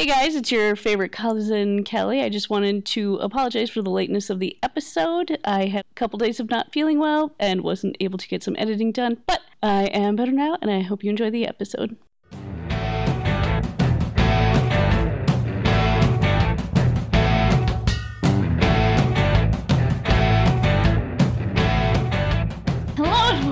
Hey guys, it's your favorite cousin Kelly. I just wanted to apologize for the lateness of the episode. I had a couple days of not feeling well and wasn't able to get some editing done, but I am better now and I hope you enjoy the episode.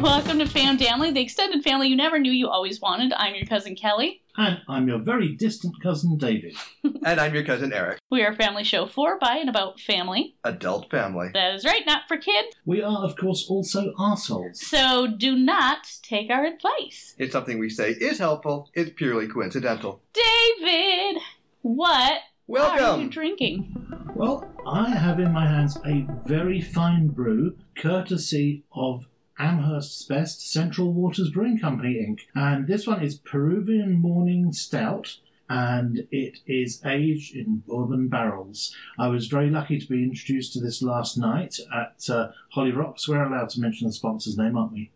Welcome to Fam Family, the extended family you never knew you always wanted. I'm your cousin Kelly. And I'm your very distant cousin David. And I'm your cousin Eric. We are a family show for, by, and about family. Adult family. That is right, not for kids. We are, of course, also arseholes. So do not take our advice. If something we say is helpful, it's purely coincidental. David, what are you drinking? Well, I have in my hands a very fine brew, courtesy of Amherst's best, Central Waters Brewing Company, Inc. And this one is Peruvian Morning Stout, and it is aged in bourbon barrels. I was very lucky to be introduced to this last night at Holly Rocks. We're allowed to mention the sponsor's name, aren't we?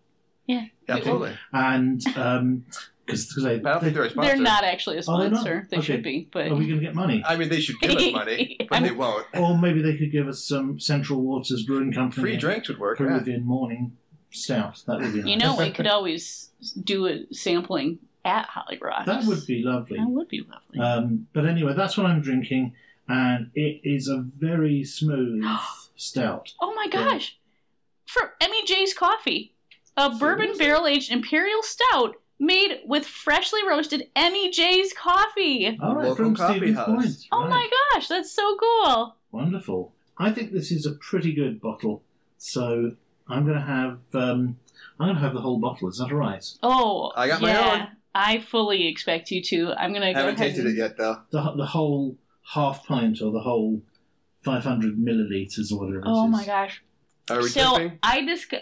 Yeah. Absolutely. And, they're not actually a sponsor. They should be. But are we going to get money? I mean, they should give us money, but they won't. Or maybe they could give us some Central Waters Brewing Company. Free drinks would work. Peruvian Morning Stout. That would be nice. You know, we could always do a sampling at Holly Rocks. That would be lovely. That would be lovely. But anyway, that's what I'm drinking, and it is a very smooth stout. Oh my gosh! Yeah. For MEJ's Coffee, a bourbon barrel-aged imperial stout made with freshly roasted MEJ's coffee. All right, from Stevens Point. Right. Oh my gosh, that's so cool! Wonderful. I think this is a pretty good bottle. So I'm going to have the whole bottle. Is that all right? Oh, I got my own. I fully expect you to. I'm going to go ahead. Haven't tasted it yet, though. The whole half pint or the whole 500 milliliters or whatever it is. Oh, my gosh. Are we tasting?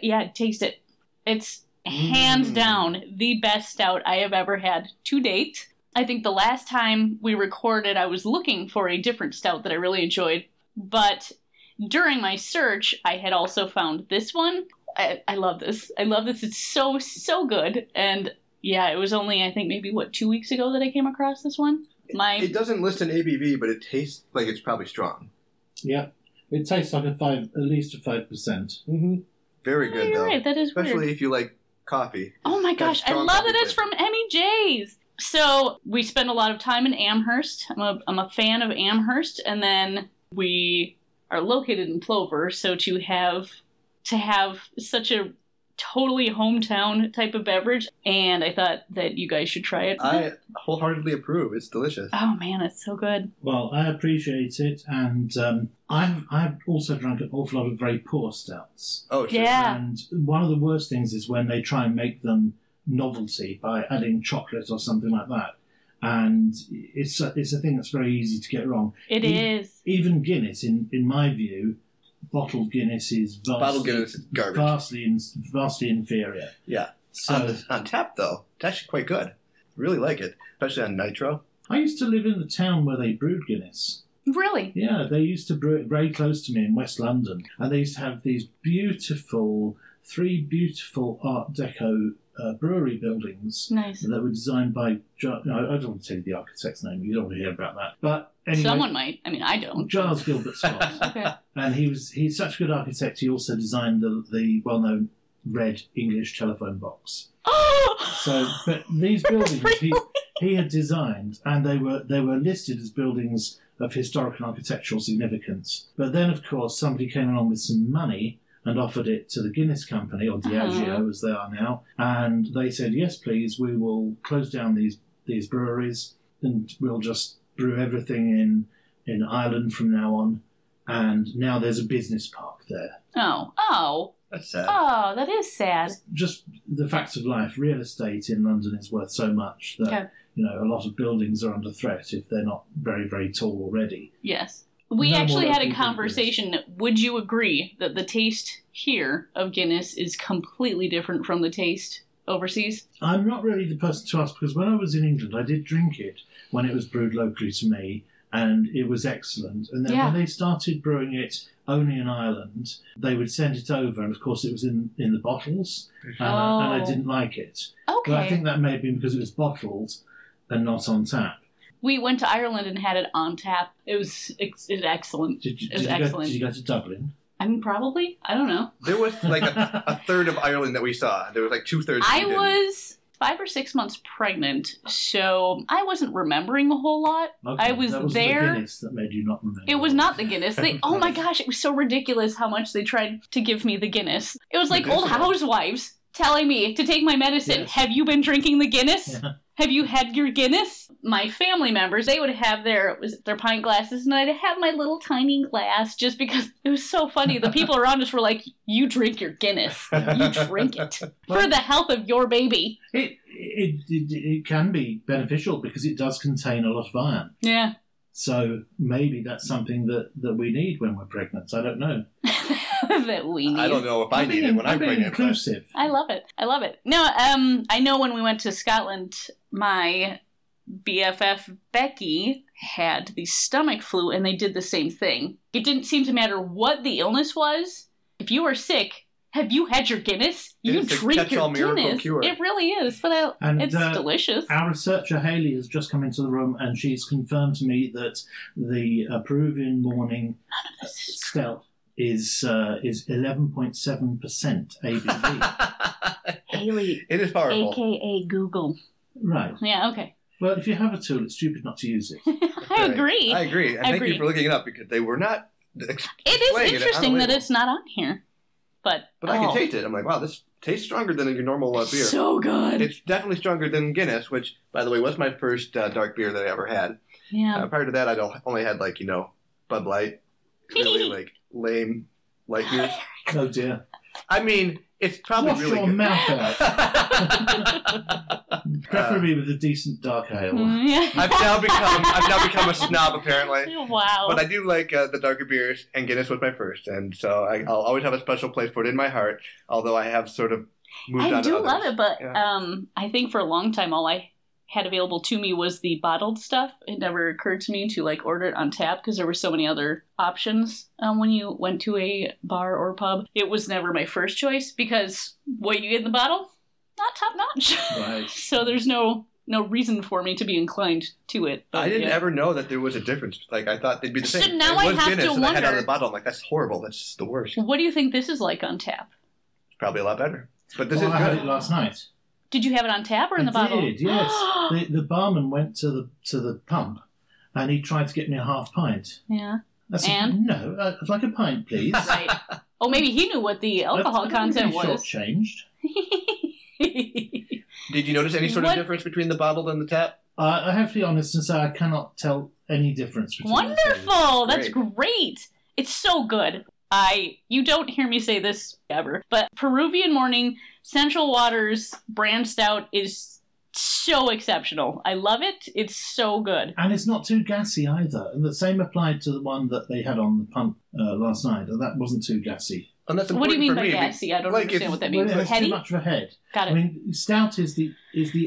Yeah, taste it. It's hands down the best stout I have ever had to date. I think the last time we recorded, I was looking for a different stout that I really enjoyed, but during my search, I had also found this one. I love this. I love this. It's so, so good. And yeah, it was only, I think, maybe, 2 weeks ago that I came across this one? It doesn't list an ABV, but it tastes like it's probably strong. Yeah. It tastes like at least a 5%. Mm-hmm. Very good, though. Right. That is especially weird. If you like coffee. Oh my gosh, I love that it's from MEJ's. So we spend a lot of time in Amherst. I'm a fan of Amherst. And then we are located in Plover, so to have such a totally hometown type of beverage, and I thought that you guys should try it. I wholeheartedly approve. It's delicious. Oh man, it's so good. Well, I appreciate it, and I've also drunk an awful lot of very poor stouts. Oh sure. Yeah. And one of the worst things is when they try and make them novelty by adding chocolate or something like that. And it's a thing that's very easy to get wrong. It is. Even Guinness, in my view, bottled Guinness is garbage. Vastly inferior. Yeah. So on tap, though, it's actually quite good. Really like it, especially on nitro. I used to live in the town where they brewed Guinness. Really? Yeah, they used to brew it very close to me in West London. And they used to have these three beautiful Art Deco brewery buildings that were designed by... I don't want to tell you the architect's name. You don't want to hear about that. But anyway... Someone might. I mean, I don't. Giles Gilbert Scott. Okay. And he's such a good architect, he also designed the well-known red English telephone box. Oh! But these buildings he had designed, and they were listed as buildings of historic and architectural significance. But then, of course, somebody came along with some money and offered it to the Guinness Company, or Diageo as they are now, and they said, yes, please, we will close down these breweries and we'll just brew everything in Ireland from now on. And now there's a business park there. Oh. That's sad. Oh, that is sad. Just the facts of life. Real estate in London is worth so much that, a lot of buildings are under threat if they're not very, very tall already. Yes. We actually had a conversation. Would you agree that the taste here of Guinness is completely different from the taste overseas? I'm not really the person to ask, because when I was in England, I did drink it when it was brewed locally to me, and it was excellent. And then when they started brewing it only in Ireland, they would send it over, and of course it was in the bottles, and I didn't like it. Okay. But I think that may have been because it was bottled and not on tap. We went to Ireland and had it on tap. It was excellent. Did you go to Dublin? I mean, probably. I don't know. There was like a third of Ireland that we saw. There was like 2/3. I was 5 or 6 months pregnant, so I wasn't remembering a whole lot. Okay, I was there. The Guinness that made you not remember. It was not the Guinness. Oh my gosh, it was so ridiculous how much they tried to give me the Guinness. It was like old housewives telling me to take my medicine. Yes. Have you been drinking the Guinness? Yeah. Have you had your Guinness? My family members, they would have their pint glasses, and I'd have my little tiny glass just because it was so funny. The people around us were like, you drink your Guinness. You drink it for the health of your baby. It can be beneficial because it does contain a lot of iron. Yeah. So maybe that's something that we need when we're pregnant. I don't know. That we need. I don't know if I need it when I'm pregnant. Inclusive. I love it. I love it. No, I know when we went to Scotland, my BFF Becky had the stomach flu, and they did the same thing. It didn't seem to matter what the illness was. If you were sick, have you had your Guinness? You drink your Guinness. Cure. It really is, but it's delicious. Our researcher Haley has just come into the room, and she's confirmed to me that the Peruvian Morning Stout is 11.7% ABV. Haley, it is horrible. AKA Google. Right. Yeah. Okay. Well, if you have a tool, it's stupid not to use it. I agree. And thank you for looking it up because they were not. It is interesting that it's not on here. But I can taste it. I'm like, wow, this tastes stronger than your normal beer. So good. It's definitely stronger than Guinness, which, by the way, was my first dark beer that I ever had. Yeah. Prior to that, I'd only had, like, you know, Bud Light. Really, like, lame light beers. Oh, dear. I mean, it's probably really good. Wash your mouth out. Preferably with a decent dark ale. Yeah. I've now become a snob, apparently. Wow. But I do like the darker beers, and Guinness was my first, and so I'll always have a special place for it in my heart, although I have sort of moved on to others. I do love it, but yeah. I think for a long time all I had available to me was the bottled stuff. It never occurred to me to like order it on tap because there were so many other options when you went to a bar or pub. It was never my first choice because what you get in the bottle, not top notch. Right. So there's no reason for me to be inclined to it. But, I didn't ever know that there was a difference. Like I thought they'd be the same. So now I have to wonder. I had out of the bottle. I'm like, that's horrible. That's the worst. What do you think this is like on tap? Probably a lot better. But this is good. I had it last night. Did you have it on tap or in the bottle? I did, yes. The barman went to the pump, and he tried to get me a half pint. Yeah. I said, no, I'd like a pint, please. Right. Oh, maybe he knew what the alcohol content was. Changed. Did you notice any sort of difference between the bottled and the tap? I have to be honest and say I cannot tell any difference between. Wonderful! That's great. It's so good. You don't hear me say this ever, but Peruvian Morning Central Waters brand stout is so exceptional. I love it. It's so good. And it's not too gassy either. And the same applied to the one that they had on the pump last night. That wasn't too gassy. And that's important. What do you mean by gassy? I don't understand what that means. It's too much of a head. Got it. I mean, stout is the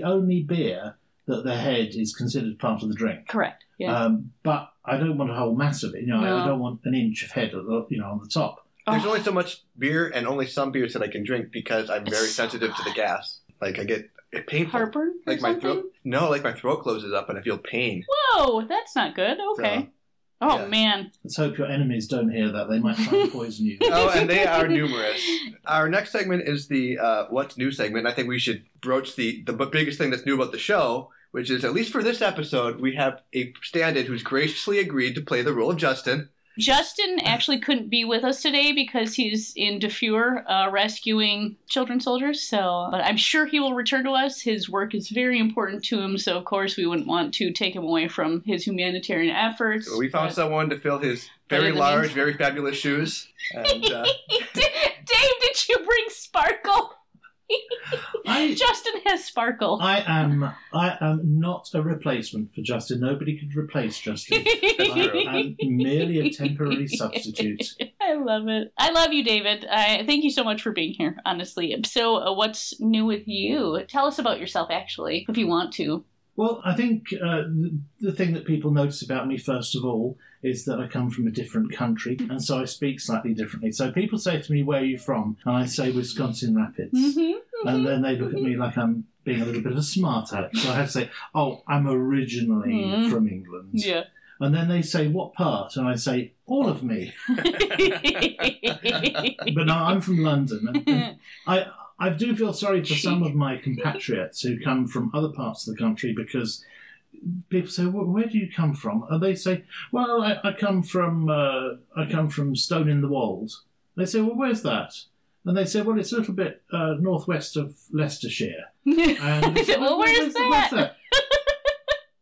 only beer that the head is considered part of the drink. Correct. Yeah. But I don't want a whole mass of it. You know, no. I don't want an inch of head, on the top. There's only so much beer and only some beers that I can drink because I'm very sensitive to the gas. Like I get painful. Heartburn? Like my throat. No, like my throat closes up and I feel pain. Whoa, that's not good. Okay. Man. Let's hope your enemies don't hear that. They might try and poison you. Oh, and they are numerous. Our next segment is the What's New segment. I think we should broach the biggest thing that's new about the show, which is, at least for this episode, we have a stand-in who's graciously agreed to play the role of Justin. Justin actually couldn't be with us today because he's in Darfur rescuing children soldiers, but I'm sure he will return to us. His work is very important to him, so of course we wouldn't want to take him away from his humanitarian efforts. So we found someone to fill his very large, very fabulous shoes. And, Dave, did you bring Sparkle? Justin has Sparkle. I am not a replacement for Justin. Nobody could replace Justin. I'm merely a temporary substitute. I love it. I love you, David. Thank you so much for being here, honestly. So what's new with you? Tell us about yourself, actually, if you want to. Well, I think the thing that people notice about me, first of all, is that I come from a different country, and so I speak slightly differently. So people say to me, where are you from? And I say Wisconsin Rapids. Mm-hmm, mm-hmm, and then they look at me like I'm being a little bit of a smart aleck. So I had to say, oh, I'm originally from England. Yeah. And then they say, what part? And I say, all of me. But no, I'm from London. And I do feel sorry for some of my compatriots who come from other parts of the country, because people say, well, where do you come from? And they say, well, I come from Stone in the Wold. They say, well, where's that? And they say, well, it's a little bit northwest of Leicestershire. And they say, well, where's that?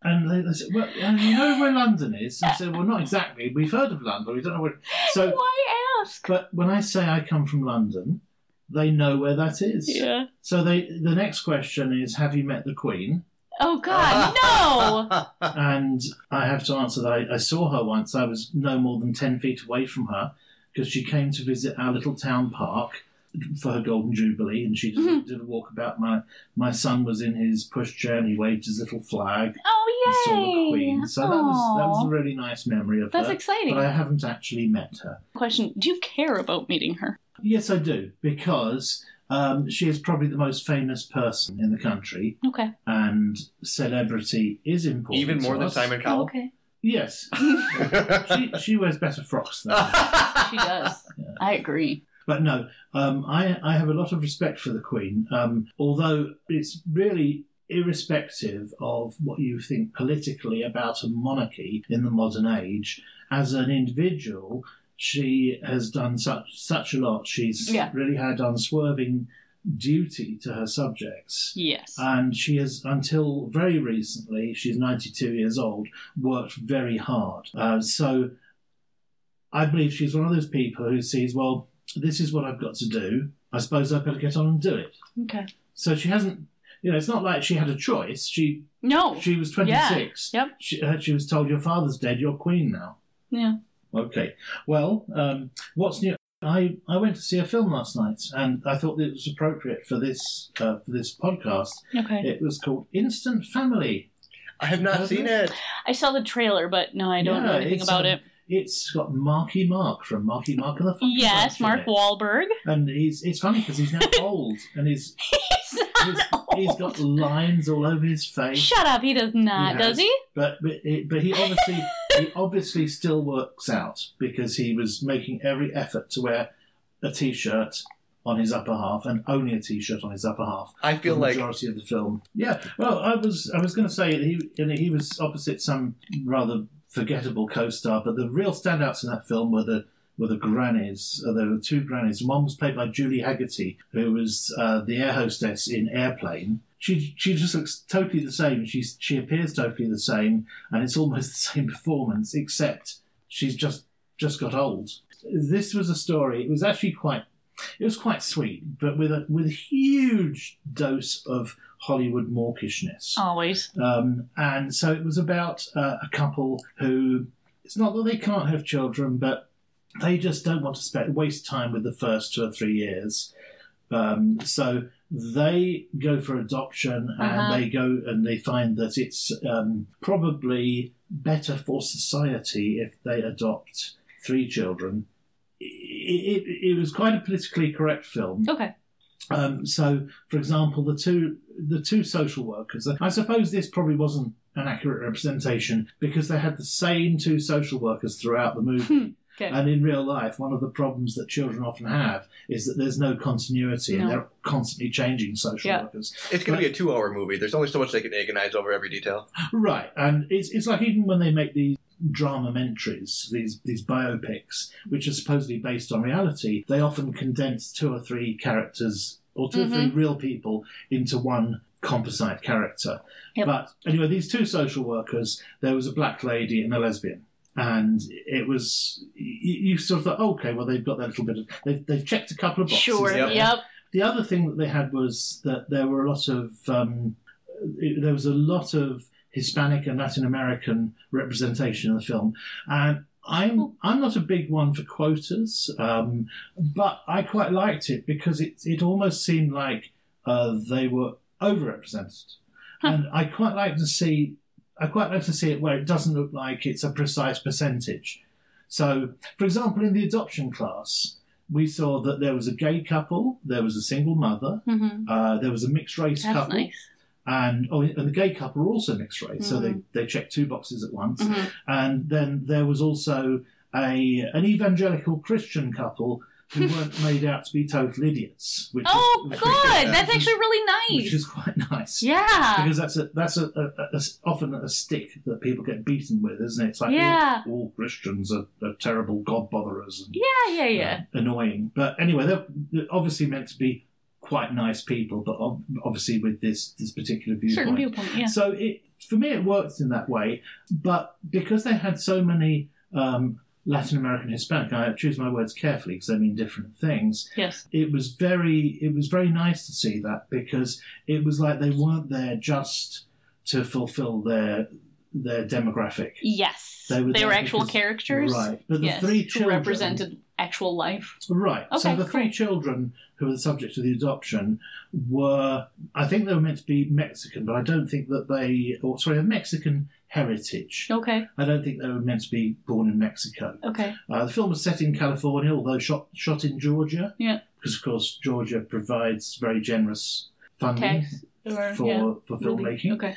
And they said, well, you know where London is? And I said, well, not exactly. We've heard of London. We don't know where. So, why ask? But when I say I come from London, they know where that is. Yeah. So the next question is, have you met the Queen? Oh, God, no! And I have to answer that I saw her once. I was no more than 10 feet away from her because she came to visit our little town park for her Golden Jubilee, and she did a walkabout. My son was in his pushchair, and he waved his little flag. Oh, yay! And saw the Queen. So that was a really nice memory of her. That's exciting. But I haven't actually met her. Question, do you care about meeting her? Yes, I do, because she is probably the most famous person in the country. Okay. And celebrity is important. Even more than Simon Cowell? Oh, okay. Yes. she wears better frocks than I do. She does. Yeah. I agree. But no, I have a lot of respect for the Queen, although it's really irrespective of what you think politically about a monarchy in the modern age. As an individual, she has done such a lot. She's really had unswerving duty to her subjects. Yes. And she has, until very recently, she's 92 years old, worked very hard. So I believe she's one of those people who sees, well, this is what I've got to do. I suppose I better get on and do it. Okay. So she hasn't, it's not like she had a choice. She was 26. Yeah. Yep. She was told, your father's dead, you're queen now. Yeah. Okay. Well, what's new? I went to see a film last night, and I thought it was appropriate for this podcast. Okay. It was called Instant Family. I have not seen it. I saw the trailer, but no, I don't know anything about it. It's got Marky Mark from Marky Mark and the Funky Bunch. Yes, Mark Wahlberg. And it's funny because he's now old, and he's got lines all over his face. Shut up, he does not, does he? But he obviously still works out, because he was making every effort to wear a t-shirt on his upper half, and only a t-shirt on his upper half. I feel the majority of the film. Yeah. Well, I was going to say he was opposite some rather forgettable co-star, but the real standouts in that film were the grannies. There were two grannies. One was played by Julie Haggerty, who was the air hostess in Airplane. She just looks totally the same. She appears totally the same, and it's almost the same performance, except she's just got old. This was a story. It was actually quite sweet, but with a huge dose of Hollywood mawkishness. Always. And so it was about a couple who, it's not that they can't have children, but they just don't want to waste time with the first 2 or 3 years. So they go for adoption, and they go and they find that it's probably better for society if they adopt 3 children. It was quite a politically correct film. Okay. So, for example, the two social workers. I suppose this probably wasn't an accurate representation, because they had the same 2 social workers throughout the movie. Okay. And in real life, one of the problems that children often have is that there's no continuity, and they're constantly changing social workers. It's going to be a 2-hour movie. There's only so much they can agonize over every detail. Right, and it's like even when they make these dramamentaries, these biopics, which are supposedly based on reality, they often condense 2 or 3 characters, or 2 or 3 real people, into one composite character. Yep. But anyway, these 2 social workers, there was a black lady and a lesbian. And it was, you sort of thought, okay, well, they've got that little bit of, they've checked a couple of boxes. Sure, yep. The other thing that they had was that there were a lot of Hispanic and Latin American representation in the film. And I'm not a big one for quotas, but I quite liked it because it almost seemed like they were overrepresented. Huh. And I quite like to see it where it doesn't look like it's a precise percentage. So, for example, in the adoption class, we saw that there was a gay couple, there was a single mother, mm-hmm. There was a mixed race That's couple. Nice. And the gay couple were also mixed race, mm-hmm. so they checked two boxes at once. Mm-hmm. And then there was also an evangelical Christian couple who weren't made out to be total idiots. That's actually really nice. Which is quite nice. Yeah. Because that's often a stick that people get beaten with, isn't it? It's like all Christians are terrible god botherers. And, annoying. But anyway, they're obviously meant to be quite nice people, but obviously with this particular viewpoint. Certain viewpoint, yeah. So for me it worked in that way, but because they had so many... Latin American Hispanic, I choose my words carefully because they mean different things. Yes. It was very nice to see that, because it was like they weren't there just to fulfill their demographic. Yes. They were actual characters. Right. But the three children represented actual life. Right. Okay, so the three children who were the subject of the adoption were, I think they were meant to be Mexican, but I don't think that a Mexican heritage. Okay. I don't think they were meant to be born in Mexico. Okay. The film was set in California, although shot in Georgia. Yeah. Because, of course, Georgia provides very generous funding for filmmaking. Okay.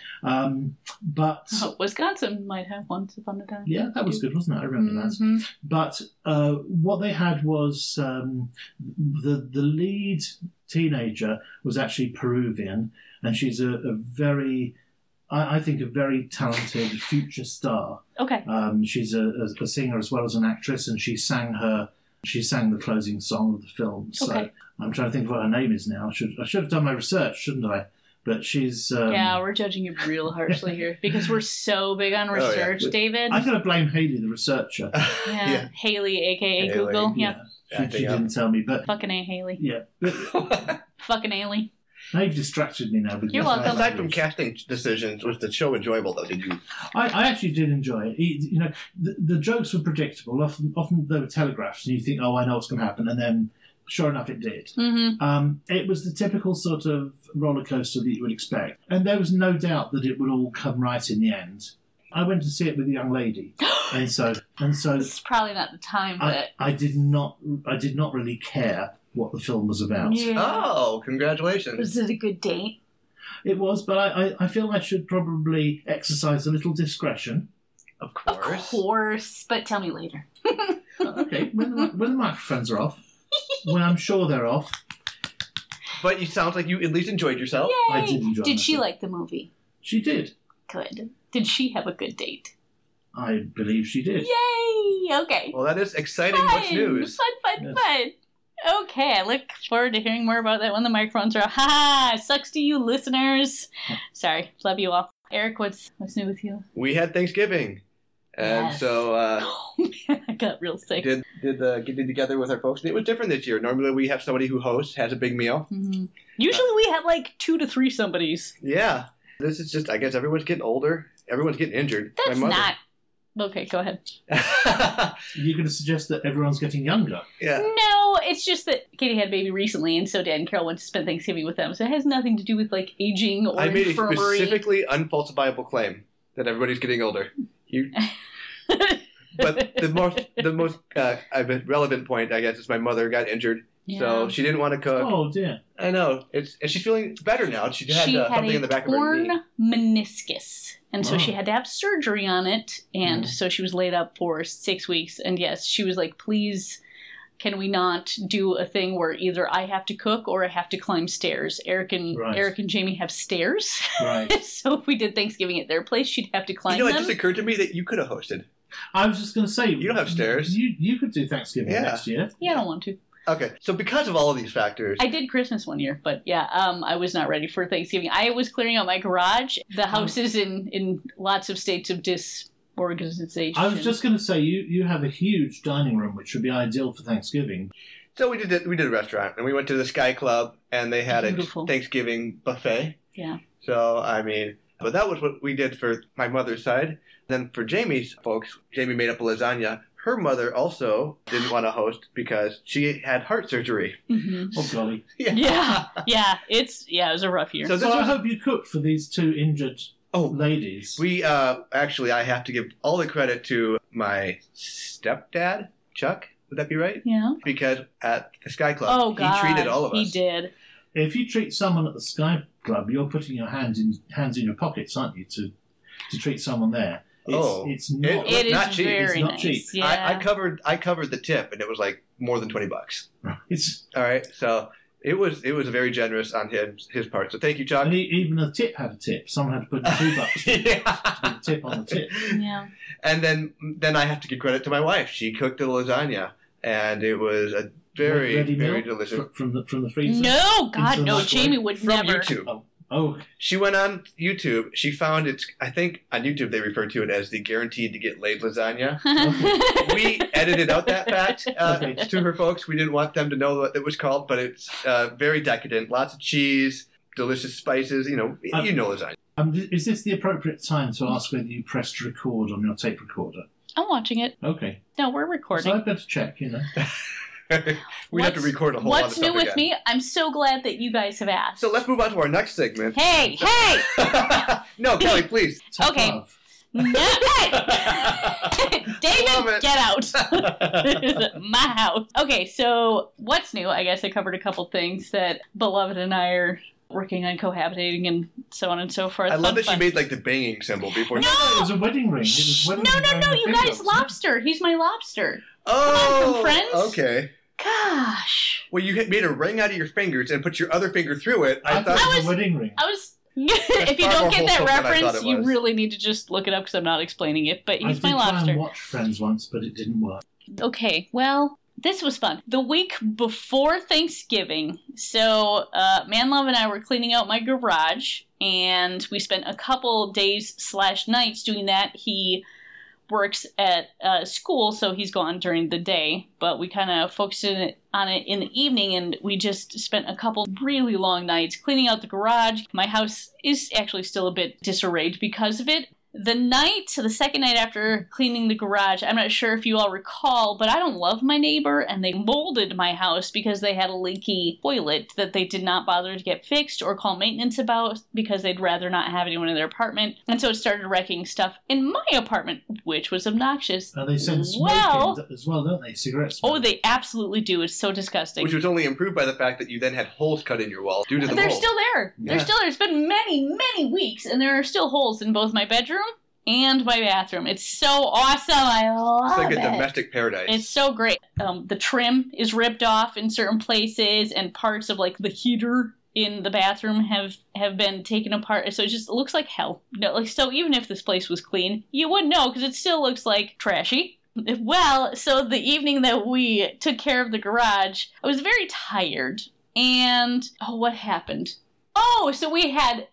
Wisconsin might have one to fund it down. Yeah, that was good, wasn't it? I remember that. But what they had was the lead teenager was actually Peruvian, and she's a very talented future star. Okay. She's a singer as well as an actress, and she sang the closing song of the film. So I'm trying to think of what her name is now. I should have done my research, shouldn't I? But she's... yeah, we're judging you real harshly here, because we're so big on research, David. I'm going to blame Haley, the researcher. Yeah, Haley, a.k.a. Google. Yeah. She didn't tell me, but... Fucking A, Haley. Yeah. Fucking Haley. Now you've distracted me now. You're welcome. Aside from casting decisions, was the show enjoyable, though? Did you? I actually did enjoy it. You know, the jokes were predictable. Often they were telegraphed, and you think, oh, I know what's going to happen, and then... Sure enough, it did. Mm-hmm. It was the typical sort of roller coaster that you would expect. And there was no doubt that it would all come right in the end. I went to see it with a young lady. and so this is probably not the time, but I did not really care what the film was about. Yeah. Oh, congratulations. Was it a good date? It was, but I feel I should probably exercise a little discretion. Of course, but tell me later. Okay, when the microphones are off. Well, I'm sure they're off. But you sound like you at least enjoyed yourself. Yay! I did enjoy myself. Did she like the movie? She did. Good. Did she have a good date? I believe she did. Yay! Okay. Well, that is exciting. What's news? Fun. Okay, I look forward to hearing more about that when the microphones are off. Ha! Sucks to you, listeners. Sorry. Love you all. Eric, what's new with you? We had Thanksgiving. And so I got real sick. Did getting together with our folks, and it was different this year. Normally we have somebody who hosts, has a big meal. Mm-hmm. Usually we have like 2 to 3 somebodies. Yeah. This is just, I guess everyone's getting older. Everyone's getting injured. That's not... Okay, go ahead. You're going to suggest that everyone's getting younger. Yeah. No, it's just that Katie had a baby recently, and so Dan and Carol went to spend Thanksgiving with them. So it has nothing to do with like aging or infirmary. I made a specifically unfalsifiable claim that everybody's getting older. But the most relevant point, I guess, is my mother got injured, so she didn't want to cook. Oh dear! I know. And she's feeling better now. She had something in the back of her knee. Meniscus, and so she had to have surgery on it, and so she was laid up for 6 weeks. And yes, she was like, "Please, can we not do a thing where either I have to cook or I have to climb stairs? Eric and Jamie have stairs. Right. So if we did Thanksgiving at their place, she'd have to climb them. It just occurred to me that you could have hosted. I was just going to say... You don't have stairs. You could do Thanksgiving next year. Yeah, I don't want to. Okay, so because of all of these factors... I did Christmas one year, but I was not ready for Thanksgiving. I was clearing out my garage. The house is in lots of states of disorganization. I was just going to say, you have a huge dining room, which would be ideal for Thanksgiving. So we did a restaurant, and we went to the Sky Club, and they had a Thanksgiving buffet. Yeah. So, I mean... But that was what we did for my mother's side. Then for Jamie's folks, Jamie made up a lasagna. Her mother also didn't want to host because she had heart surgery. Mm-hmm. Oh, golly. Yeah. It was a rough year. So I hope you cooked for these two injured ladies. We, actually, I have to give all the credit to my stepdad, Chuck. Would that be right? Yeah. Because at the Sky Club, he treated all of us. He did. If you treat someone at the Sky Club, you're putting your hands in your pockets, aren't you, to treat someone there? It's not cheap. It's not cheap. Yeah. I covered the tip, and it was like more than $20. All right, so it was very generous on his part. So thank you, Chuck. And even the tip had a tip. Someone had to put $2 to put a tip on the tip. Yeah. And then I have to give credit to my wife. She cooked the lasagna, and it was a very delicious from the freezer. No, God, no. Jamie would never. YouTube. Oh, she went on YouTube. She found it. I think on YouTube they refer to it as the guaranteed to get laid lasagna. We edited out that fact to her folks. We didn't want them to know what it was called, but it's very decadent. Lots of cheese, delicious spices. You know lasagna. Is this the appropriate time to ask whether you pressed record on your tape recorder? I'm watching it. Okay. No, we're recording. So I've got to check. We have to record a whole lot of stuff again. What's new with me? I'm so glad that you guys have asked. So let's move on to our next segment. Hey! No, Kelly, please. Okay. David, get out. My house. Okay, so what's new? I guess I covered a couple things that Beloved and I are working on cohabitating and so on and so forth. I love that she made like the banging symbol before. No! It was a wedding ring. No, you guys, lobster. He's my lobster. Oh, come on, friends. Okay. Gosh. Well, you made a ring out of your fingers and put your other finger through it. I thought it was a wedding ring. If you don't get that reference, you really need to just look it up because I'm not explaining it. But he's my lobster. I did try and watch Friends once, but it didn't work. Okay, well, this was fun. The week before Thanksgiving, so Manlove and I were cleaning out my garage, and we spent a couple days/nights doing that. He works at school, so he's gone during the day, but we kind of focused on it in the evening, and we just spent a couple really long nights cleaning out the garage. My house is actually still a bit disarrayed because of it. The second night after cleaning the garage, I'm not sure if you all recall, but I don't love my neighbor, and they molded my house because they had a leaky toilet that they did not bother to get fixed or call maintenance about because they'd rather not have anyone in their apartment. And so it started wrecking stuff in my apartment, which was obnoxious. And they send smoke as well, don't they? Cigarettes. Oh, they absolutely do. It's so disgusting. Which was only improved by the fact that you then had holes cut in your wall due to the mold. They're still there. Yeah. They're still there. It's been many, many weeks, and there are still holes in both my bedroom and my bathroom. It's so awesome. I love it. It's like a domestic paradise. It's so great. The trim is ripped off in certain places, and parts of like the heater in the bathroom have been taken apart. So it just looks like hell. So even if this place was clean, you wouldn't know because it still looks like trashy. Well, so the evening that we took care of the garage, I was very tired. And what happened? So we had...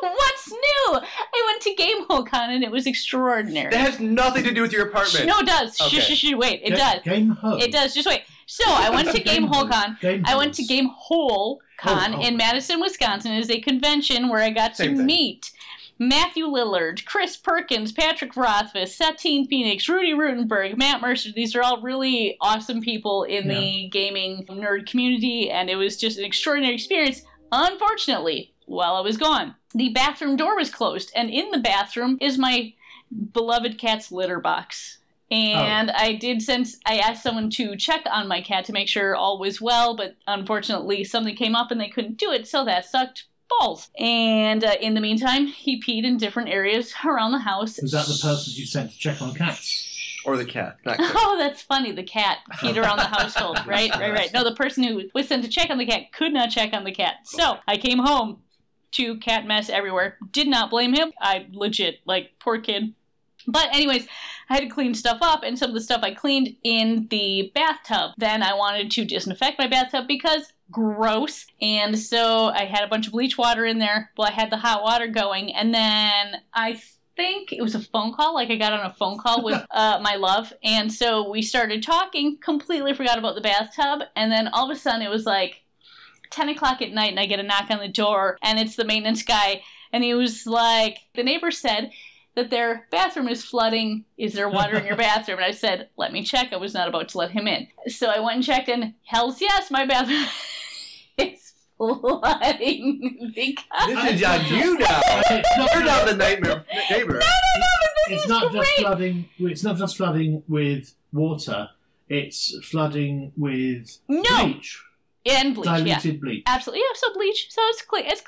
What's new? I went to Gamehole Con and it was extraordinary. That has nothing to do with your apartment. No, it does. Okay. Wait. It does. Gamehole. It does. Just wait. So I went to Gamehole Con. I went to Gamehole Con in Madison, Wisconsin. It is a convention where I got to meet Matthew Lillard, Chris Perkins, Patrick Rothfuss, Satine Phoenix, Rudy Rutenberg, Matt Mercer. These are all really awesome people in the gaming nerd community, and it was just an extraordinary experience. Unfortunately, while I was gone, the bathroom door was closed, and in the bathroom is my beloved cat's litter box. And I asked someone to check on my cat to make sure all was well, but unfortunately something came up and they couldn't do it, so that sucked balls. And in the meantime, he peed in different areas around the house. Was that the person you sent to check on cats? Or the cat. That's funny. The cat peed around the household, right? Right. No, the person who was sent to check on the cat could not check on the cat. So I came home to cat mess everywhere. Did not blame him. I legit, poor kid. But anyways, I had to clean stuff up, and some of the stuff I cleaned in the bathtub. Then I wanted to disinfect my bathtub because gross. And so I had a bunch of bleach water in there. Well, I had the hot water going, and then I think it was a phone call. I got on a phone call with my love, and so we started talking, completely forgot about the bathtub, and then all of a sudden it was 10 o'clock at night, and I get a knock on the door, and it's the maintenance guy, and he was like, the neighbor said that their bathroom is flooding. Is there water in your bathroom? And I said, let me check. I was not about to let him in. So I went and checked, and hells yes, my bathroom is flooding. Because... This is on you now. You're not the neighbor. No, It's not just flooding with water. It's flooding with bleach. Yeah, and bleach. Diluted bleach. Absolutely. Yeah, so bleach. So it's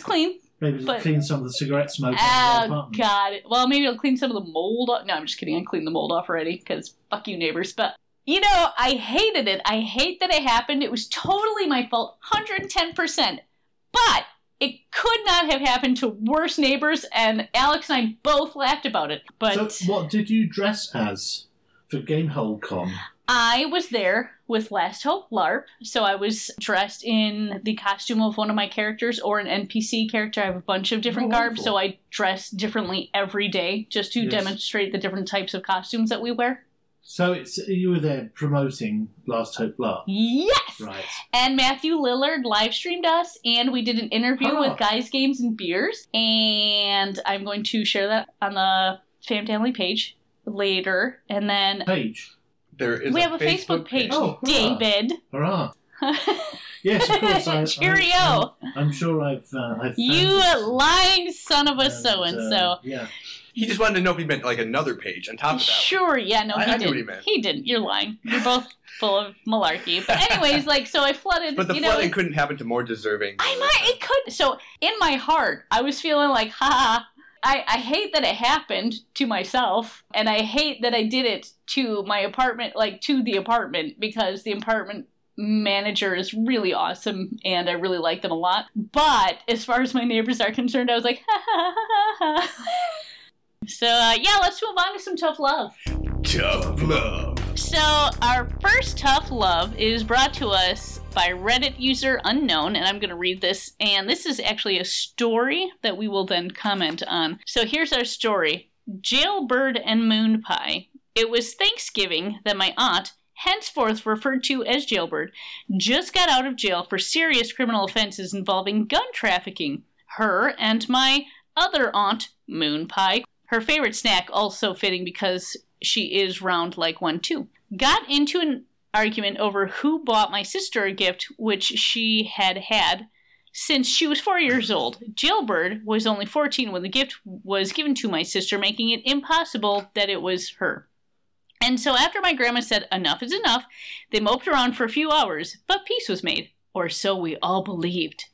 clean. Maybe it'll clean some of the cigarette smoke out of the apartment. Oh, God. Well, maybe it'll clean some of the mold off. No, I'm just kidding. I cleaned the mold off already because fuck you, neighbors. But, you know, I hated it. I hate that it happened. It was totally my fault, 110%. But it could not have happened to worse neighbors, and Alex and I both laughed about it. But so what did you dress as for Gamehole Con? I was there with Last Hope LARP, so I was dressed in the costume of one of my characters or an NPC character. I have a bunch of different garbs, so I dress differently every day just to demonstrate the different types of costumes that we wear. So you were there promoting Last Hope LARP? Yes! Right. And Matthew Lillard live-streamed us, and we did an interview with Guys, Games, and Beers, and I'm going to share that on the Family page later, and then... We have a Facebook page. Oh, hurrah. David. Hurrah. Yes, of course. Cheerio. I'm sure I've you lying son of a so-and-so. Yeah. He just wanted to know if he meant like another page on top of that. Sure, yeah, no, he didn't. I knew what he meant. He didn't. You're lying. You're both full of malarkey. But anyways, like, so I flooded. But the flooding couldn't happen to more deserving. It could. So in my heart, I was feeling like, I hate that it happened to myself, and I hate that I did it to my apartment, like to the apartment, because the apartment manager is really awesome, and I really like them a lot. But as far as my neighbors are concerned, I was like, So, yeah, let's move on to some tough love. Tough love. So, our first tough love is brought to us by Reddit user Unknown, and I'm going to read this. And this is actually a story that we will then comment on. So here's our story. Jailbird and Moon Pie. It was Thanksgiving that my aunt, henceforth referred to as Jailbird, just got out of jail for serious criminal offenses involving gun trafficking. Her and my other aunt, Moon Pie, her favorite snack, also fitting because she is round like one too, got into an argument over who bought my sister a gift which she had had since she was 4 years old. Jailbird was only 14 when the gift was given to my sister, making it impossible that it was her. And so after my grandma said enough is enough, they moped around for a few hours, but peace was made. Or so we all believed.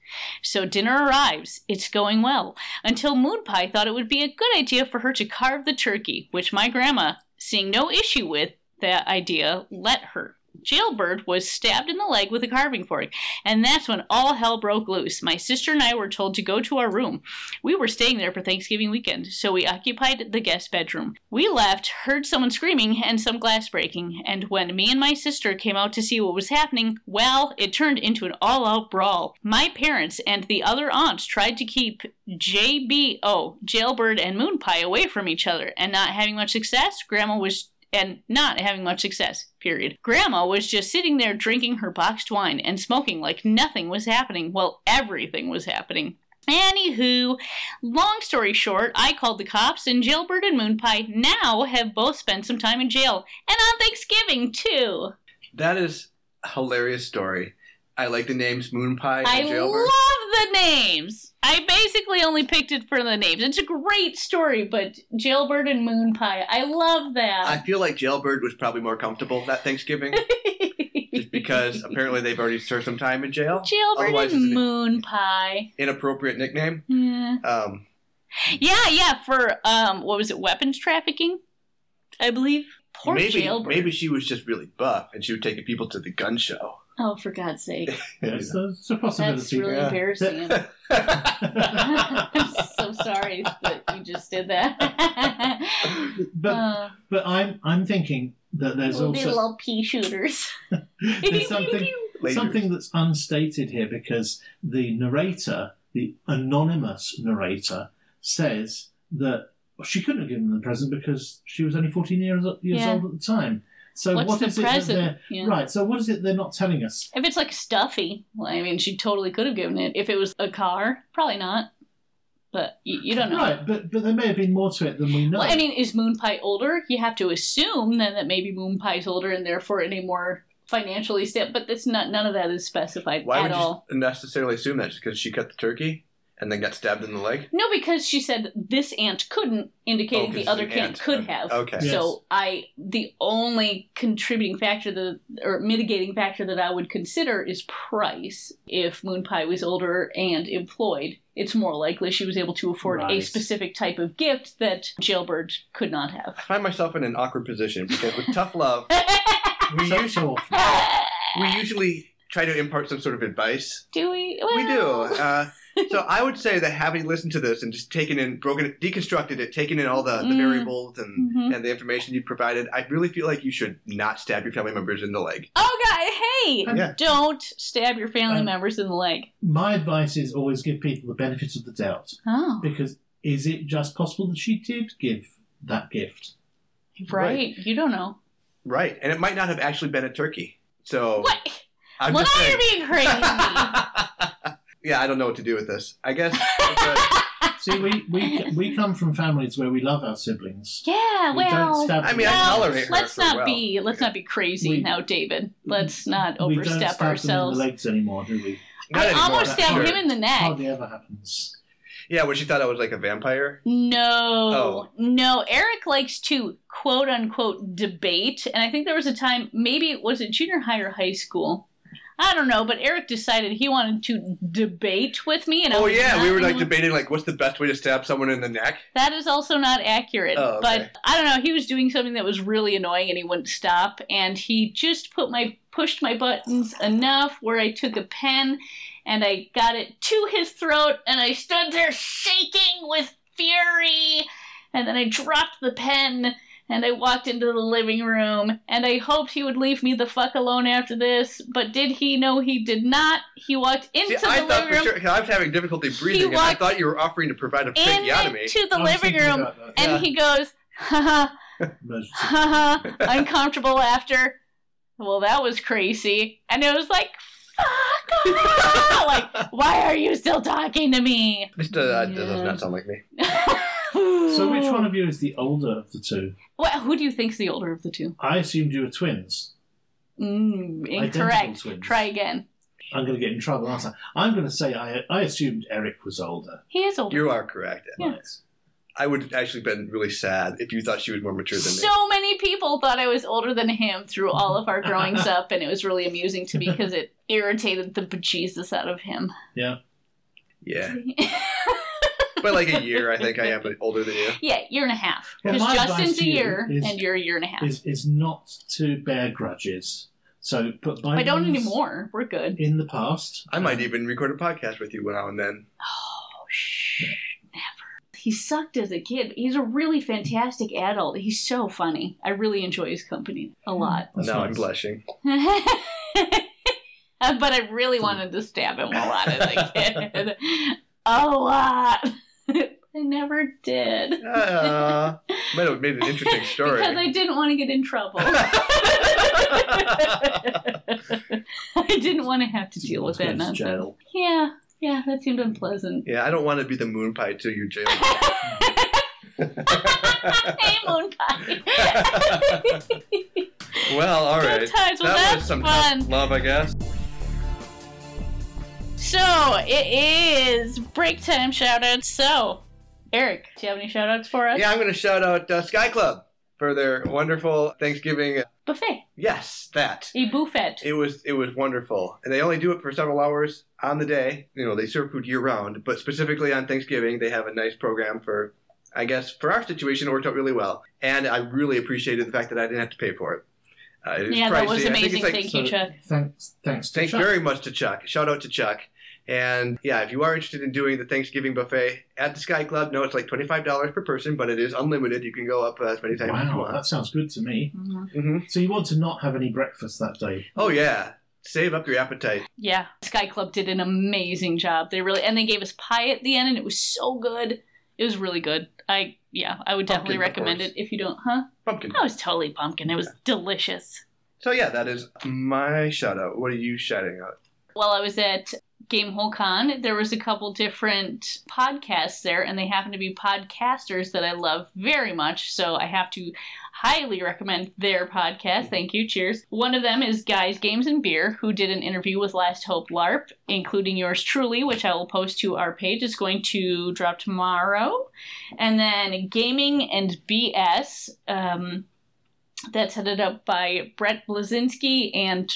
So dinner arrives. It's going well. Until Moon Pie thought it would be a good idea for her to carve the turkey, which my grandma, seeing no issue with that idea, let her. Jailbird was stabbed in the leg with a carving fork, and that's when all hell broke loose. My sister and I were told to go to our room. We were staying there for Thanksgiving weekend, so we occupied the guest bedroom. We left, heard someone screaming and some glass breaking, and when me and my sister came out to see what was happening, well, it turned into an all-out brawl. My parents and the other aunt tried to keep Jailbird and Moon Pie away from each other, and not having much success, period. Grandma was just sitting there drinking her boxed wine and smoking like nothing was happening. Well, everything was happening. Anywho, long story short, I called the cops, and Jailbird and Moon Pie now have both spent some time in jail. And on Thanksgiving, too. That is a hilarious story. I like the names Moon Pie and Jailbird. I love the names. I basically only picked it for the names. It's a great story, but Jailbird and Moon Pie, I love that. I feel like Jailbird was probably more comfortable that Thanksgiving, just because apparently they've already served some time in jail. Jailbird and Moon Pie. Inappropriate nickname. Yeah. For weapons trafficking, I believe. Poor Jailbird. Maybe she was just really buff, and she was taking people to the gun show. Oh, for God's sake. Yes, that's a possibility. That's really embarrassing. I'm so sorry that you just did that. But I'm thinking that there's also... little pea shooters. There's something that's unstated here, because the narrator, the anonymous narrator, says that she couldn't have given them the present because she was only 14 years old at the time. So what is it they're not telling us? If it's like stuffy, she totally could have given it. If it was a car, probably not. But you don't know. Right, but there may have been more to it than we know. Well, is Moon Pie older? You have to assume then that maybe Moon Pie's older and therefore any more financially stable. But that's none of that is specified at all. Why would you necessarily assume that? Just because she cut the turkey? And then got stabbed in the leg? No, because she said this aunt couldn't, indicating the other aunt could have. Okay. Yes. So the only contributing factor or mitigating factor that I would consider is price. If Moon Pie was older and employed, it's more likely she was able to afford a specific type of gift that Jailbird could not have. I find myself in an awkward position because with tough love, we usually try to impart some sort of advice. Do we? Well... We do. So I would say that having listened to this and just taken in, deconstructed it, taken in all the variables and, and the information you provided, I really feel like you should not stab your family members in the leg. Oh, God. Hey, don't stab your family members in the leg. My advice is always give people the benefit of the doubt. Oh. Because is it just possible that she did give that gift? Right. You don't know. Right. And it might not have actually been a turkey. So. What? I'm just saying. You're being crazy. Yeah, I don't know what to do with this. I guess. See, we come from families where we love our siblings. Yeah, well, I tolerate her. Let's not be crazy now, David. Let's not overstep ourselves. We don't stab them in the legs anymore, do we? Almost stabbed him in the neck. Hardly ever happens. Yeah, when she thought I was like a vampire? No. Oh. No, Eric likes to quote-unquote debate, and I think there was a time, maybe it was in junior high or high school. I don't know, but Eric decided he wanted to debate with me. And we were debating what's the best way to stab someone in the neck? That is also not accurate. Oh, okay. But I don't know, he was doing something that was really annoying and he wouldn't stop. And he just pushed my buttons enough where I took a pen and I got it to his throat and I stood there shaking with fury. And then I dropped the pen and I walked into the living room, and I hoped he would leave me the fuck alone after this, but did he? No, he did not. He walked into the living room. Sure, I was having difficulty breathing, and I thought you were offering to provide a tracheotomy. Into the living room, and he goes, uncomfortable laughter. Well, that was crazy. And it was like, fuck off! Why are you still talking to me? This does not sound like me. So which one of you is the older of the two? Well, who do you think is the older of the two? I assumed you were twins. Incorrect. Twins. Try again. I'm going to get in trouble, aren't I? I'm going to say I assumed Eric was older. He is older. You are correct. Yes. I would have actually been really sad if you thought she was more mature than me. So many people thought I was older than him through all of our growings up, and it was really amusing to me because it irritated the bejesus out of him. Yeah. Yeah. By a year, I think I am older than you. Yeah, year and a half. Because Justin's a year, and you're a year and a half. Is not to bear grudges. So, but I don't anymore. We're good. In the past. I might even record a podcast with you now and then. Oh, never. He sucked as a kid. He's a really fantastic adult. He's so funny. I really enjoy his company a lot. I'm blushing. But I really wanted to stab him a lot as a kid. A lot. I never did. Might have made an interesting story. Because I didn't want to get in trouble. I didn't want to have to deal with that nonsense. Jail. Yeah, that seemed unpleasant. Yeah, I don't want to be the Moon Pie till you're jailed. Hey, Moon Pie. Well, all right. That was some tough love, I guess. So, it is break time shout-outs. So, Eric, do you have any shout-outs for us? Yeah, I'm going to shout out Sky Club for their wonderful Thanksgiving... buffet. Yes, that. A buffet. It was wonderful. And they only do it for several hours on the day. You know, they serve food year-round, but specifically on Thanksgiving, they have a nice program for, I guess, for our situation, it worked out really well. And I really appreciated the fact that I didn't have to pay for it. That was amazing. Thank you, Chuck. Thanks very much to Chuck. Shout out to Chuck. And yeah, if you are interested in doing the Thanksgiving buffet at the Sky Club, no, it's $25 per person, but it is unlimited. You can go up as many times as you want. That sounds good to me. Mm-hmm. Mm-hmm. So you want to not have any breakfast that day? Oh yeah, save up your appetite. Yeah, Sky Club did an amazing job. They gave us pie at the end, and it was so good. It was really good. I would definitely recommend it if you don't, Pumpkin. I was totally pumpkin. It was delicious. So yeah, that is my shout out. What are you shouting out? Well, I was at Gamehole Con, there was a couple different podcasts there, and they happen to be podcasters that I love very much, so I have to highly recommend their podcast. Thank you. Cheers. One of them is Guys, Games, and Beer, who did an interview with Last Hope LARP, including yours truly, which I will post to our page. It's going to drop tomorrow. And then Gaming and BS, that's headed up by Brett Blazinski and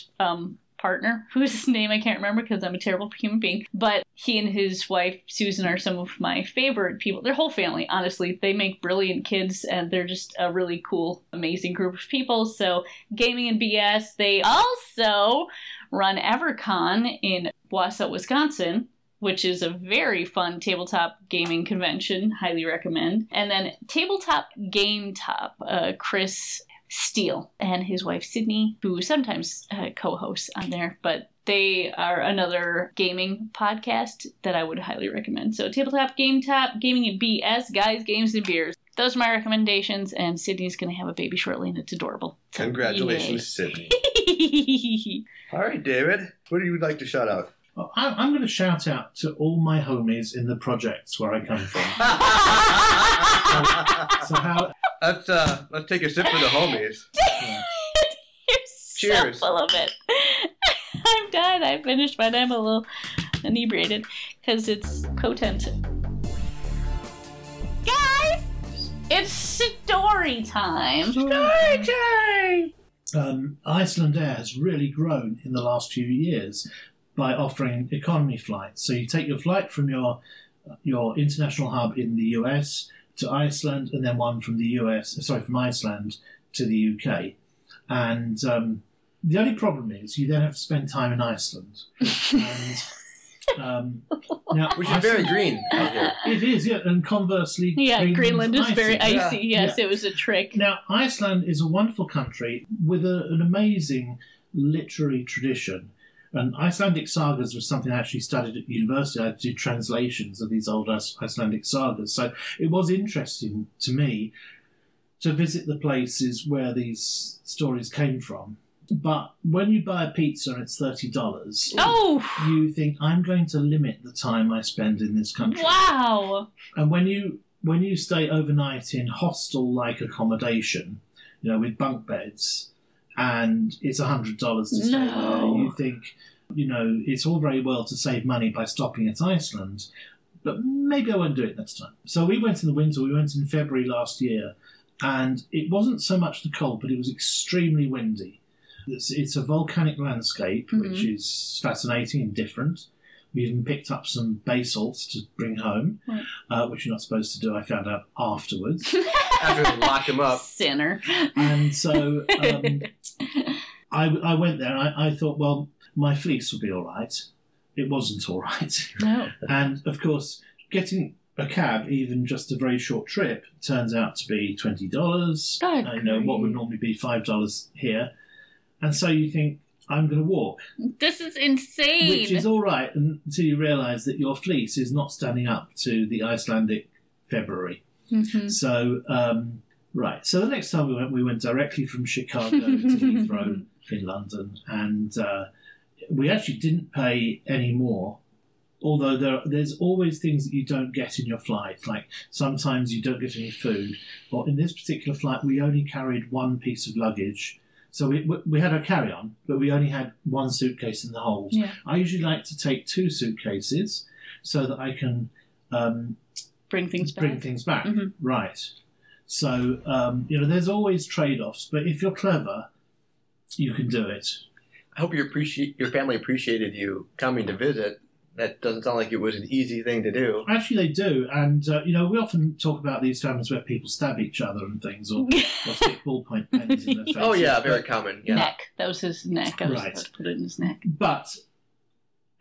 partner, whose name I can't remember because I'm a terrible human being, but he and his wife Susan are some of my favorite people. Their whole family, honestly, they make brilliant kids, and they're just a really cool, amazing group of people. So Gaming and BS, they also run Evercon in Wausau, Wisconsin, which is a very fun tabletop gaming convention. Highly recommend. And then Tabletop Game Top, Chris Steele and his wife Sydney, who sometimes co-hosts on there, but they are another gaming podcast that I would highly recommend. So Tabletop Game Top, Gaming and BS, Guys, Games, and Beers. Those are my recommendations, and Sydney's going to have a baby shortly, and it's adorable. So, congratulations, yay, Sydney. All right, David, what do you like to shout out? Well, I'm going to shout out to all my homies in the projects where I come from. Let's take a sip for the homies. Yeah. You're so cheers. Full of it. I'm done. I finished mine. I'm a little inebriated because it's potent. Guys, it's story time. Story time. Icelandair has really grown in the last few years by offering economy flights. So you take your flight from your international hub in the US to Iceland, and then one from from Iceland to the UK. And the only problem is you then have to spend time in Iceland. And which is very green. It is, yeah. And conversely, Greenland is very icy. Yeah. Yes, yeah. It was a trick. Now, Iceland is a wonderful country with an amazing literary tradition. And Icelandic sagas was something I actually studied at university. I did translations of these old Icelandic sagas. So it was interesting to me to visit the places where these stories came from. But when you buy a pizza and it's $30, you think, I'm going to limit the time I spend in this country. Wow! And when you stay overnight in hostel-like accommodation, with bunk beds, and it's $100 to stay there. You think, it's all very well to save money by stopping at Iceland, but maybe I won't do it next time. So we went in the winter. We went in February last year, and it wasn't so much the cold, but it was extremely windy. It's a volcanic landscape, mm-hmm. which is fascinating and different. We even picked up some basalt to bring home, right. Which you're not supposed to do, I found out afterwards. After we locked him up. Sinner. And so I went there, and I thought, well, my fleece will be all right. It wasn't all right. No. And, of course, getting a cab, even just a very short trip, turns out to be $20. God, what would normally be $5 here. And so you think, I'm going to walk. This is insane. Which is all right until you realise that your fleece is not standing up to the Icelandic February. Mm-hmm. So, So the next time we went directly from Chicago to Heathrow in London. And we actually didn't pay any more. Although there's always things that you don't get in your flight. Like sometimes you don't get any food. Or in this particular flight, we only carried one piece of luggage. So we had a carry-on, but we only had one suitcase in the hold. Yeah. I usually like to take two suitcases so that I can bring things back. Mm-hmm. Right. So, there's always trade-offs, but if you're clever, you can do it. I hope your family appreciated you coming to visit. That doesn't sound like it was an easy thing to do. Actually, they do. And, we often talk about these families where people stab each other and things or stick ballpoint pens in their faces. Oh, yeah, very common. Yeah. Neck. That was his neck. I was about to put it in his neck. But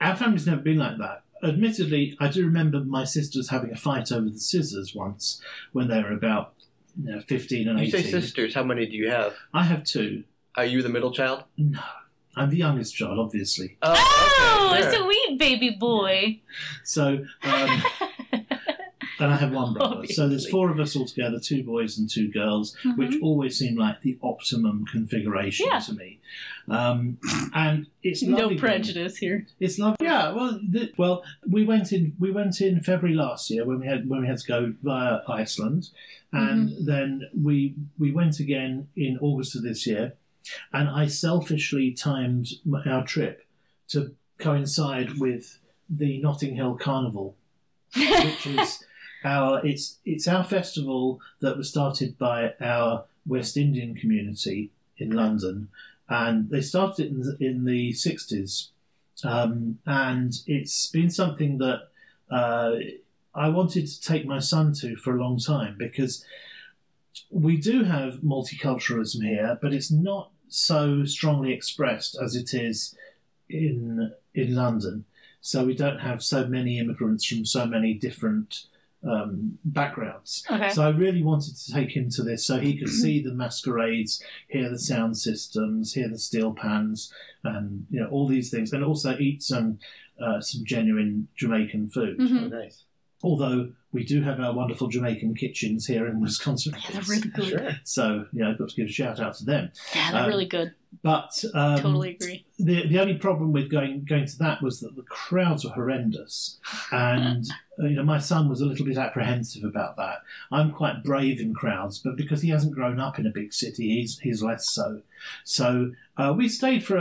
our family's never been like that. Admittedly, I do remember my sisters having a fight over the scissors once when they were about 15 and 18. You say sisters. How many do you have? I have two. Are you the middle child? No. I'm the youngest child, obviously. Oh, okay, sure. A sweet baby boy. Yeah. So, And I have one brother. Obviously. So there's four of us all together, two boys and two girls, mm-hmm. which always seemed like the optimum configuration to me. And it's lovely. No prejudice here. It's lovely. Yeah. Well, we went in February last year when we had to go via Iceland, and mm-hmm. then we went again in August of this year, and I selfishly timed our trip to coincide with the Notting Hill Carnival, which is our festival that was started by our West Indian community in London, and they started it in the 60s, and it's been something that I wanted to take my son to for a long time, because we do have multiculturalism here, but it's not so strongly expressed as it is in London. So we don't have so many immigrants from so many different backgrounds. Okay. So I really wanted to take him to this so he could see the masquerades, hear the sound systems, hear the steel pans, and all these things, and also eat some genuine Jamaican food. Mm-hmm. Oh, nice. Although we do have our wonderful Jamaican kitchens here in Wisconsin. Yeah, they're really good. Sure. So I've got to give a shout out to them. Yeah, they're really good. But totally agree. The only problem with going to that was that the crowds were horrendous, and my son was a little bit apprehensive about that. I'm quite brave in crowds, but because he hasn't grown up in a big city, he's less so. So we stayed for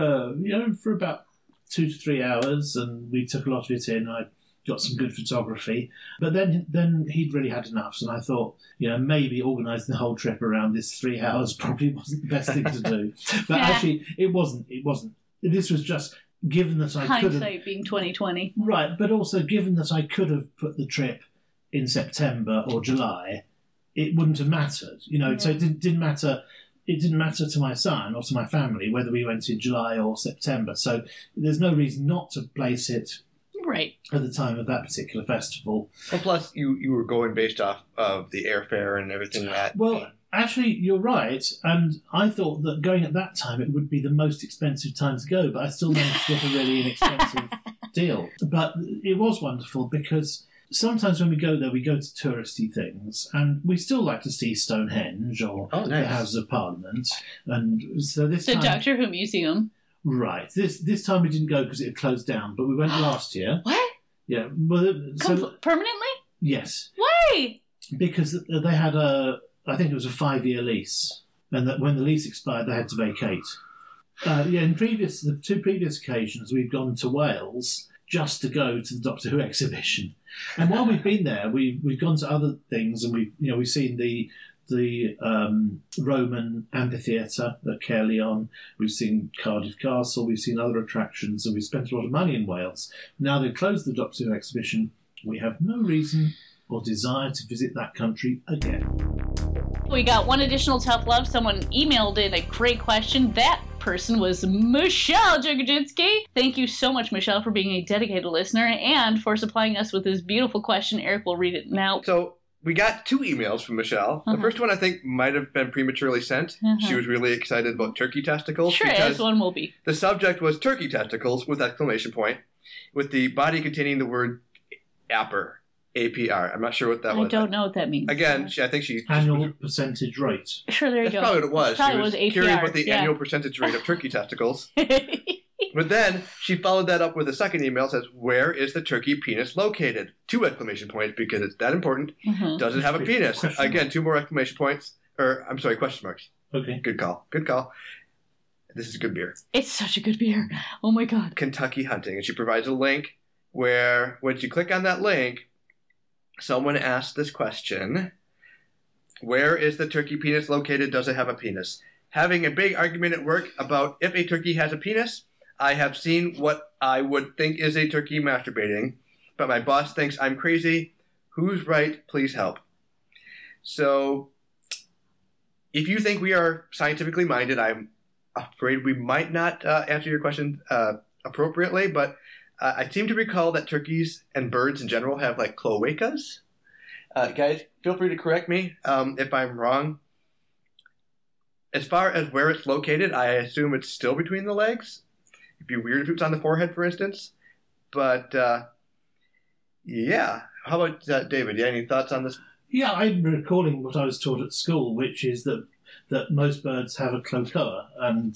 about 2 to 3 hours, and we took a lot of it in. I got some good photography, but then he'd really had enough, and I thought, maybe organising the whole trip around this 3 hours probably wasn't the best thing to do. But actually, it wasn't. This was just given that I could have... Hindsight being 20/20. Right, but also given that I could have put the trip in September or July, it wouldn't have mattered. So it didn't matter. It didn't matter to my son or to my family whether we went in July or September. So there's no reason not to place it. Right. At the time of that particular festival. And plus, you were going based off of the airfare and everything that... Well, actually, you're right. And I thought that going at that time, it would be the most expensive time to go, but I still managed to get a really inexpensive deal. But it was wonderful, because sometimes when we go there, we go to touristy things, and we still like to see Stonehenge or the Houses of Parliament. And so this time... The Doctor Who Museum... Right. This time we didn't go because it had closed down, but we went last year. What? Yeah. Well, permanently? Yes. Why? Because they had I think it was a 5-year lease, and that when the lease expired, they had to vacate. In the two previous occasions, we've gone to Wales just to go to the Doctor Who exhibition, and while we've been there, we've gone to other things, and we've seen the Roman amphitheatre at Caerleon. We've seen Cardiff Castle. We've seen other attractions, and we've spent a lot of money in Wales. Now they've closed the Doctor Who exhibition. We have no reason or desire to visit that country again. We got one additional tough love. Someone emailed in a great question. That person was Michelle Jogajinski. Thank you so much, Michelle, for being a dedicated listener and for supplying us with this beautiful question. Eric will read it now. So, we got 2 emails from Michelle. Uh-huh. The first one, I think, might have been prematurely sent. Uh-huh. She was really excited about turkey testicles. Sure, this one will be. The subject was turkey testicles with exclamation point, with the body containing the word APR. APR. I'm not sure what that was. I don't know what that means. Again, I think she... Annual percentage rate. Sure, there you go. That's probably what it was. She was curious about the annual percentage rate of turkey testicles. But then she followed that up with a second email, says, where is the turkey penis located? 2 exclamation points, because it's that important. Mm-hmm. Does it have a penis? Again, 2 more exclamation points. Or, I'm sorry, question marks. Okay. Good call. Good call. This is a good beer. It's such a good beer. Oh, my God. Kentucky Hunting. And she provides a link where, once you click on that link, someone asked this question. Where is the turkey penis located? Does it have a penis? Having a big argument at work about if a turkey has a penis. I have seen what I would think is a turkey masturbating, but my boss thinks I'm crazy. Who's right? Please help. So, if you think we are scientifically minded, I'm afraid we might not answer your question appropriately, but I seem to recall that turkeys and birds in general have, like, cloacas. Guys, feel free to correct me if I'm wrong. As far as where it's located, I assume it's still between the legs. It'd be weird if it was on the forehead, for instance. But, yeah, How about David? Any thoughts on this? Yeah, I'm recalling what I was taught at school, which is that most birds have a cloaca, and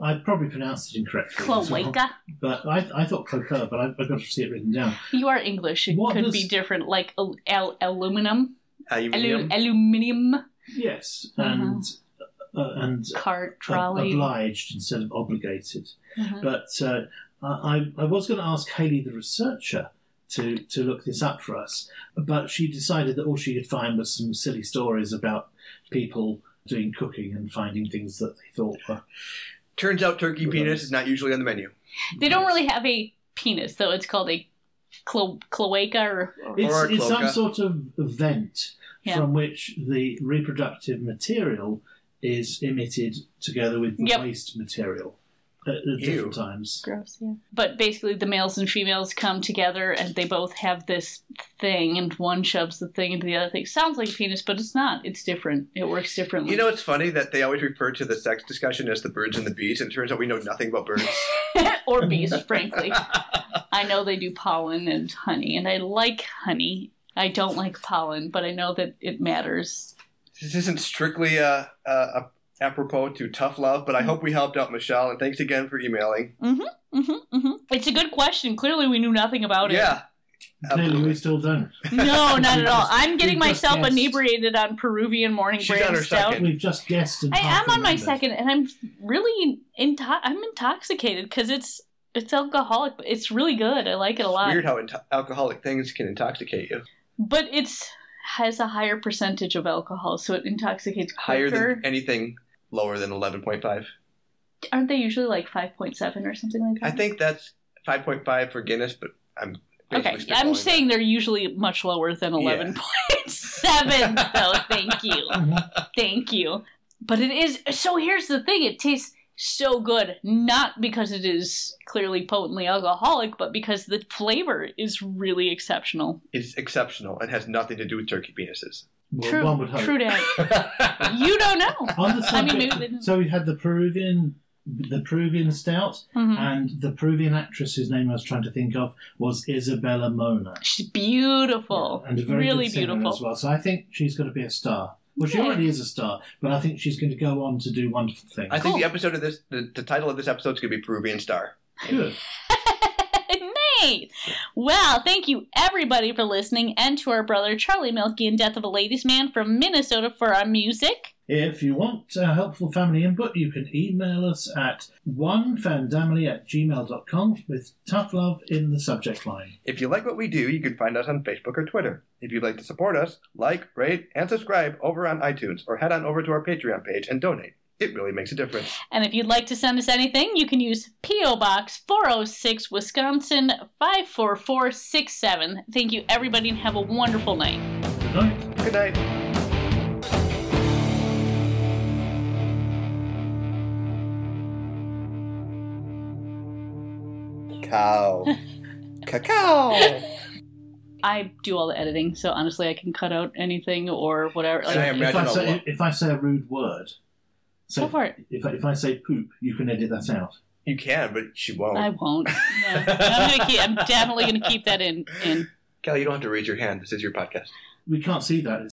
I probably pronounced it incorrectly. Cloaca. But I thought cloaca, but I've got to see it written down. You are English. It could be different, like aluminum. Aluminium. Yes, and cart trolley. Obliged instead of obligated. Uh-huh. But I was going to ask Hayley, the researcher, to look this up for us, but she decided that all she could find was some silly stories about people doing cooking and finding things that they thought were... Turns out turkey penis is not usually on the menu. They don't really have a penis, though. It's called a cloaca or it's some sort of vent from which the reproductive material is emitted together with the waste material. At different times. Gross, yeah. But basically the males and females come together and they both have this thing and one shoves the thing into the other thing. Sounds like a penis, but it's not. It's different. It works differently. You know, it's funny that they always refer to the sex discussion as the birds and the bees, and it turns out we know nothing about birds. Or bees, frankly. I know they do pollen and honey, and I like honey. I don't like pollen, but I know that it matters. This isn't strictly a apropos to tough love, but I hope we helped out, Michelle, and thanks again for emailing. It's a good question. Clearly we knew nothing about it. Clearly we still don't. No, not at all. I'm getting myself inebriated on Peruvian Morning Brand Stout. We've just guessed. I am on my second, and I'm really I'm intoxicated because it's alcoholic, but it's really good. I like it a lot. It's weird how alcoholic things can intoxicate you. But it has a higher percentage of alcohol, so it intoxicates quicker. Higher than anything... Lower than 11.5. Aren't they usually like 5.7 or something like that? I think that's 5.5 for Guinness, but I'm basically I'm saying that. They're usually much lower than 11.7, though. Thank you. Thank you. But it is... So here's the thing. It tastes so good, not because it is clearly potently alcoholic, but because the flavor is really exceptional. It's exceptional. It has nothing to do with turkey penises. Well, true, one would hope. True, Dad. You don't know. On the subject, so we had the Peruvian stout, and the Peruvian actress whose name I was trying to think of was Isabella Mona. She's beautiful, and a very really beautiful as well. So I think she's going to be a star. Well, she already is a star, but I think she's going to go on to do wonderful things. I think the title of this episode is going to be Peruvian Star. Good. Well, thank you everybody for listening, and to our brother Charlie Milky and Death of a Ladies Man from Minnesota for our music. If you want helpful family input, you can email us at onefandamily@gmail.com with tough love in the subject line. If you like what we do, you can find us on Facebook or Twitter. If you'd like to support us, like, rate, and subscribe over on iTunes, or head on over to our Patreon page and donate. It really makes a difference. And if you'd like to send us anything, you can use P.O. Box 406, Wisconsin 54467. Thank you, everybody, and have a wonderful night. Good night. Good night. Cow. Cacao. I do all the editing, so honestly, I can cut out anything or whatever. Like, if I say a rude word... So go for it. If I say poop, you can edit that out. You can, but she won't. I won't. Yeah. I'm definitely going to keep that in. Kelly, you don't have to raise your hand. This is your podcast. We can't see that.